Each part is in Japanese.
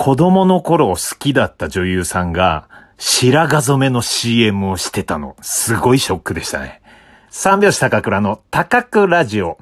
子供の頃好きだった女優さんが白髪染めの CM をしてたの、すごいショックでしたね。三拍子高倉の高倉ラジオ。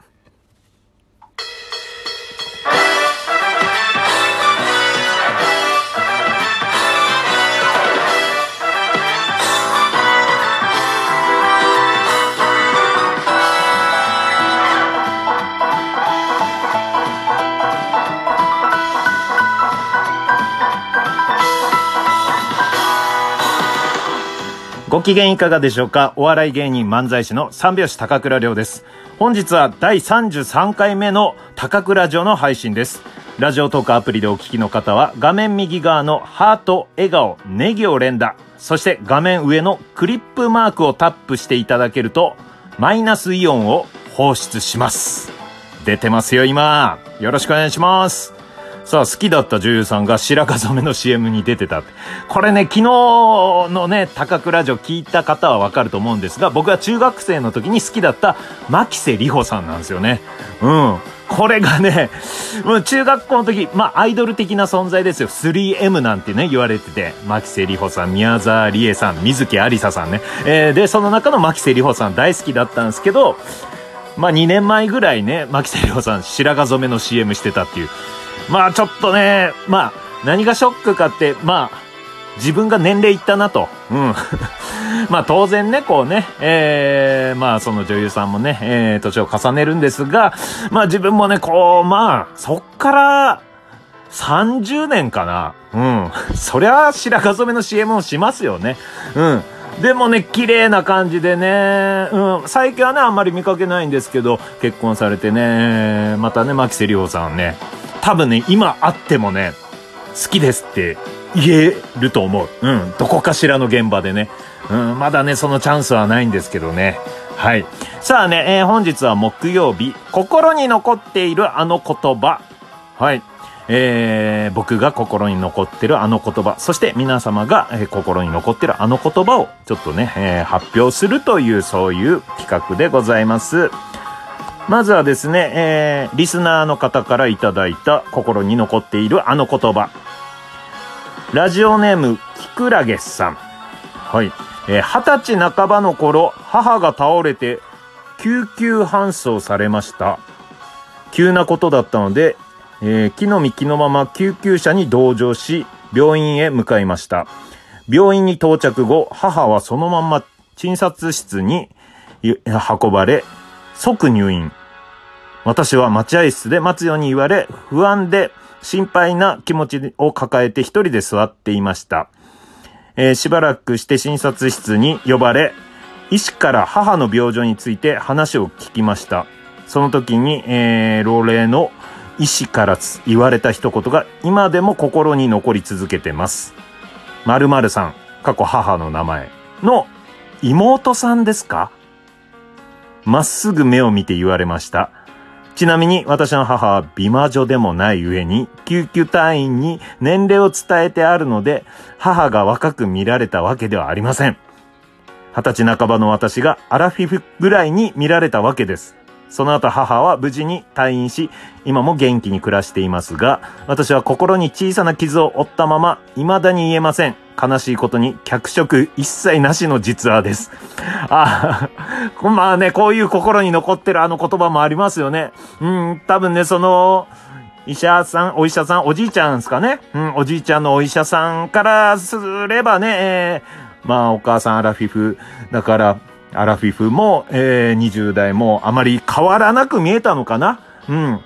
ご機嫌いかがでしょうか。お笑い芸人漫才師の三拍子高倉涼です。本日は第33回目の高倉ラジオの配信です。ラジオトークアプリでお聞きの方は画面右側のハート、笑顔、ネギを連打、そして画面上のクリップマークをタップしていただけるとマイナスイオンを放出します。出てますよ今、よろしくお願いします。さあ、好きだった女優さんが白髪染めの CM に出てた。これね、昨日のね、高倉ラジオ聞いた方はわかると思うんですが、僕は中学生の時に好きだった牧瀬里穂さんなんですよね。うん。これがね、中学校の時、アイドル的な存在ですよ。3M なんてね、言われてて、牧瀬里穂さん、宮沢りえさん、水木有沙さんね。で、その中の牧瀬里穂さん大好きだったんですけど、2年前ぐらいね、牧瀬里穂さん白髪染めの CM してたっていう。ちょっとね、何がショックかって、自分が年齢いったなと。うん。当然ね、こうね、その女優さんもね、年を重ねるんですが、自分もね、こう、そっから、30年かな。うん。そりゃ、白髪染めの CM をしますよね。うん。でもね、綺麗な感じでね、最近はね、あんまり見かけないんですけど、結婚されてね、またね、牧瀬里穂さんね、多分ね、今会ってもね、好きですって言えると思う。うん。どこかしらの現場でね。うん。まだね、そのチャンスはないんですけどね。はい。さあね、本日は木曜日、心に残っているあの言葉。はい。僕が心に残ってるあの言葉、そして皆様が、心に残ってるあの言葉をちょっとね、発表するという、そういう企画でございます。まずはですね、リスナーの方からいただいた心に残っているあの言葉。ラジオネーム、キクラゲさん。はい。20歳半ばの頃、母が倒れて救急搬送されました。急なことだったので、着の身着のまま救急車に同乗し、病院へ向かいました。病院に到着後、母はそのまま診察室に運ばれ、即入院。私は待合室で待つように言われ、不安で心配な気持ちを抱えて一人で座っていました。しばらくして診察室に呼ばれ、医師から母の病状について話を聞きました。その時に、老齢の医師から言われた一言が今でも心に残り続けてます。〇〇さん、過去母の名前の妹さんですか？まっすぐ目を見て言われました。ちなみに私の母は美魔女でもない上に、救急隊員に年齢を伝えてあるので、母が若く見られたわけではありません。20歳半ばの私がアラフィフぐらいに見られたわけです。その後母は無事に退院し、今も元気に暮らしていますが、私は心に小さな傷を負ったまま、未だに言えません。悲しいことに脚色一切なしの実話です。こういう心に残ってるあの言葉もありますよね。多分ね、その、おじいちゃんですかね。おじいちゃんのお医者さんからすればね、お母さんアラフィフだから、アラフィフも、20代もあまり変わらなく見えたのかな。うん。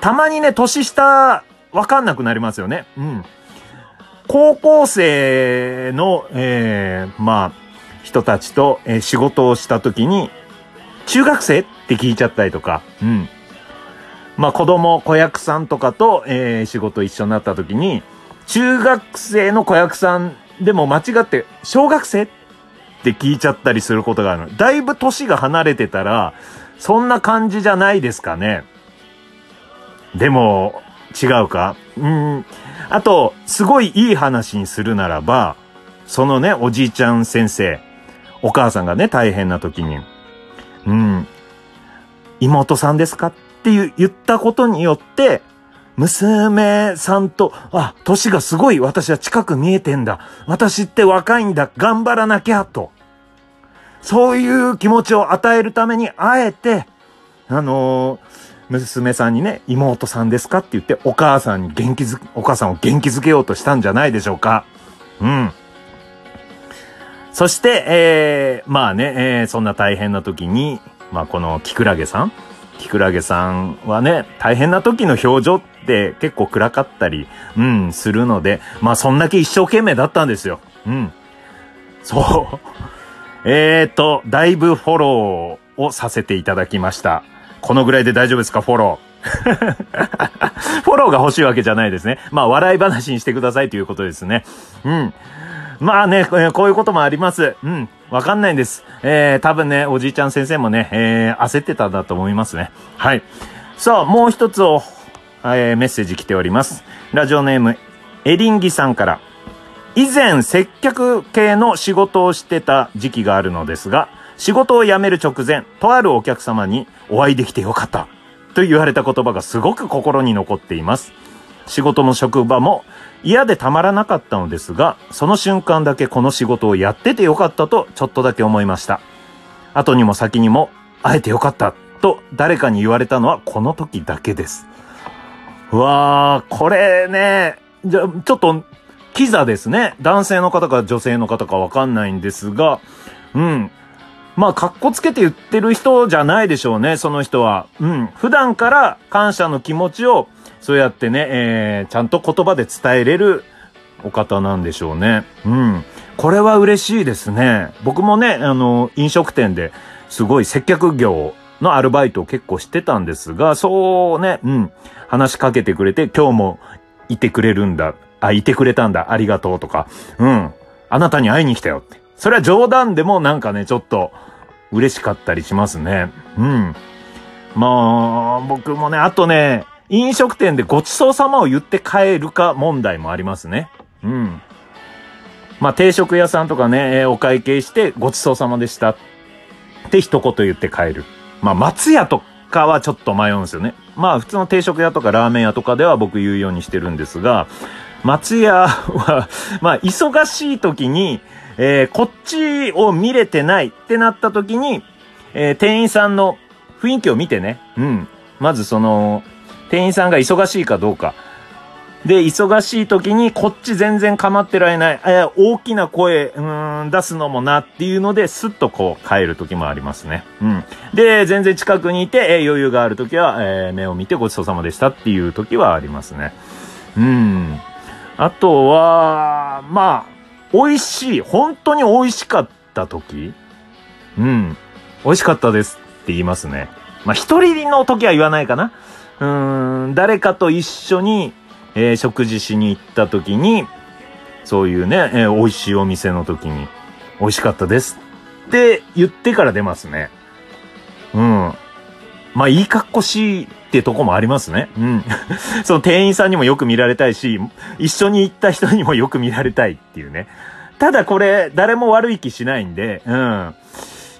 たまにね、年下、わかんなくなりますよね。うん。高校生の、人たちと、仕事をしたときに、中学生って聞いちゃったりとか、うん。子役さんとかと、仕事一緒になったときに、中学生の子役さんでも間違って、小学生って聞いちゃったりすることがある。だいぶ歳が離れてたら、そんな感じじゃないですかね。でも、違うか？あと、すごいいい話にするならば、そのね、おじいちゃん先生、お母さんがね、大変な時に、妹さんですかって言ったことによって、娘さんと、あ、歳がすごい私は近く見えてんだ。私って若いんだ。頑張らなきゃと。そういう気持ちを与えるために、あえて、娘さんにね、妹さんですかって言って、お母さんを元気づけようとしたんじゃないでしょうか。うん。そして、まあね、そんな大変な時に、まあこのキクラゲさんはね、大変な時の表情って結構暗かったり、うん、するので、まあそんだけ一生懸命だったんですよ。うん。そう。だいぶフォローをさせていただきました。このぐらいで大丈夫ですか、フォロー。フォローが欲しいわけじゃないですね。まあ笑い話にしてくださいということですね。うん。まあね、こういうこともあります。うん。わかんないんです。多分ね、おじいちゃん先生もね、焦ってたんだと思いますね。はい。さあ、もう一つを、メッセージ来ております。ラジオネーム、エリンギさんから。以前、接客系の仕事をしてた時期があるのですが、仕事を辞める直前、とあるお客様にお会いできてよかった。と言われた言葉がすごく心に残っています。仕事も職場も嫌でたまらなかったのですが、その瞬間だけこの仕事をやっててよかったとちょっとだけ思いました。後にも先にも会えてよかったと誰かに言われたのはこの時だけです。うわー、これね、じゃちょっとキザですね。男性の方か女性の方かわかんないんですが、うん。まあ、かっこつけて言ってる人じゃないでしょうね、その人は。うん。普段から感謝の気持ちをそうやってね、ちゃんと言葉で伝えれるお方なんでしょうね。うん。これは嬉しいですね。僕もね、飲食店ですごい接客業のアルバイトを結構してたんですが、そうね、うん。話しかけてくれて、今日もいてくれたんだ。ありがとうとか。うん。あなたに会いに来たよって。それは冗談でもなんかね、ちょっと嬉しかったりしますね。うん。まあ、僕もね、あとね、飲食店でごちそうさまを言って帰るか問題もありますね。うん。まあ定食屋さんとかね、お会計してごちそうさまでしたって一言言って帰る。まあ松屋とかはちょっと迷うんですよね。まあ普通の定食屋とかラーメン屋とかでは僕言うようにしてるんですが、松屋はまあ忙しい時に、こっちを見れてないってなった時に、店員さんの雰囲気を見てね。うん。まずその、店員さんが忙しいかどうか。で、忙しい時にこっち全然構ってられない。大きな声、出すのもなっていうので、スッとこう帰る時もありますね。うん。で、全然近くにいて、余裕がある時は、目を見てごちそうさまでしたっていう時はありますね。うん。あとは、まあ、本当に美味しかった時。うん。美味しかったですって言いますね。まあ、一人の時は言わないかな。誰かと一緒に、食事しに行った時に、そういうね、美味しいお店の時に、美味しかったですって言ってから出ますね。うん。まあ、いい格好しいってとこもありますね。うん。その店員さんにもよく見られたいし、一緒に行った人にもよく見られたいっていうね。ただこれ、誰も悪い気しないんで、うん。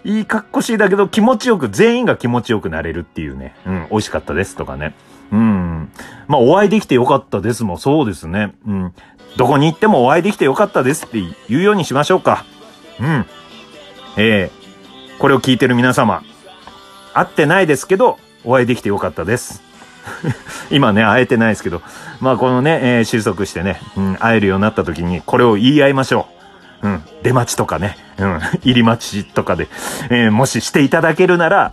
いい格好しいだけど気持ちよく、全員が気持ちよくなれるっていうね。うん、美味しかったですとかね。うん。まあ、お会いできてよかったですもそうですね。うん。どこに行ってもお会いできてよかったですって言うようにしましょうか。うん。これを聞いてる皆様、会ってないですけど、お会いできてよかったです。今ね、会えてないですけど、まあ、このね、収束してね、うん、会えるようになった時に、これを言い合いましょう。うん。出待ちとかね。うん。入り待ちとかで。もししていただけるなら、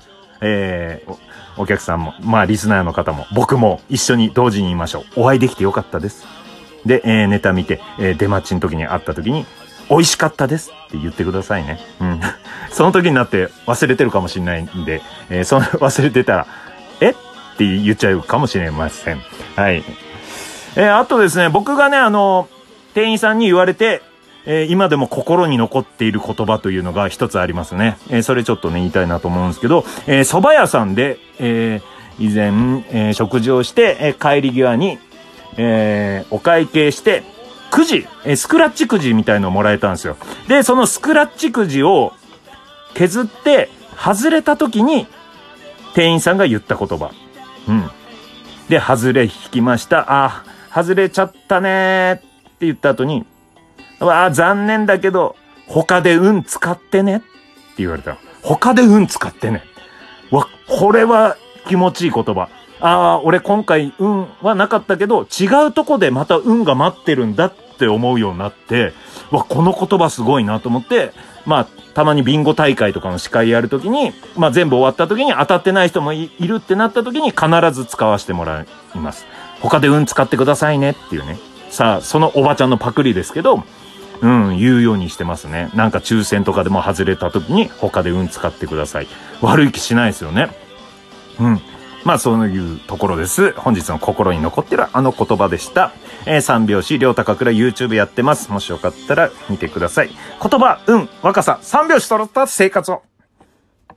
お客さんも、まあ、リスナーの方も、僕も一緒に同時に言いましょう。お会いできてよかったです。で、ネタ見て、出待ちの時に会った時に、美味しかったですって言ってくださいね。うん。その時になって忘れてるかもしれないんで、忘れてたら、って言っちゃうかもしれません。はい。あとですね、僕がね、店員さんに言われて、今でも心に残っている言葉というのが一つありますね。それちょっとね、言いたいなと思うんですけど、蕎麦屋さんで、以前、食事をして、帰り際に、お会計して、くじ、スクラッチくじみたいのをもらえたんですよ。で、そのスクラッチくじを削って、外れた時に、店員さんが言った言葉。うん。で、外れ引きました。あ、外れちゃったねって言った後に、わあ、残念だけど、他で運使ってねって言われた。他で運使ってね。わ、これは気持ちいい言葉。ああ、俺今回運はなかったけど、違うとこでまた運が待ってるんだって思うようになって、わ、この言葉すごいなと思って、まあ、たまにビンゴ大会とかの司会やるときに、まあ全部終わったときに当たってない人もいるってなったときに必ず使わせてもらいます。他で運使ってくださいねっていうね。さあ、そのおばちゃんのパクリですけど、うん、言うようにしてますね。なんか抽選とかでも外れたときに他で運使ってください。悪い気しないですよね。うん。まあそういうところです。本日の心に残ってるあの言葉でした。三拍子、両高倉 YouTube やってます。もしよかったら見てください。言葉、運、若さ、三拍子揃った生活を。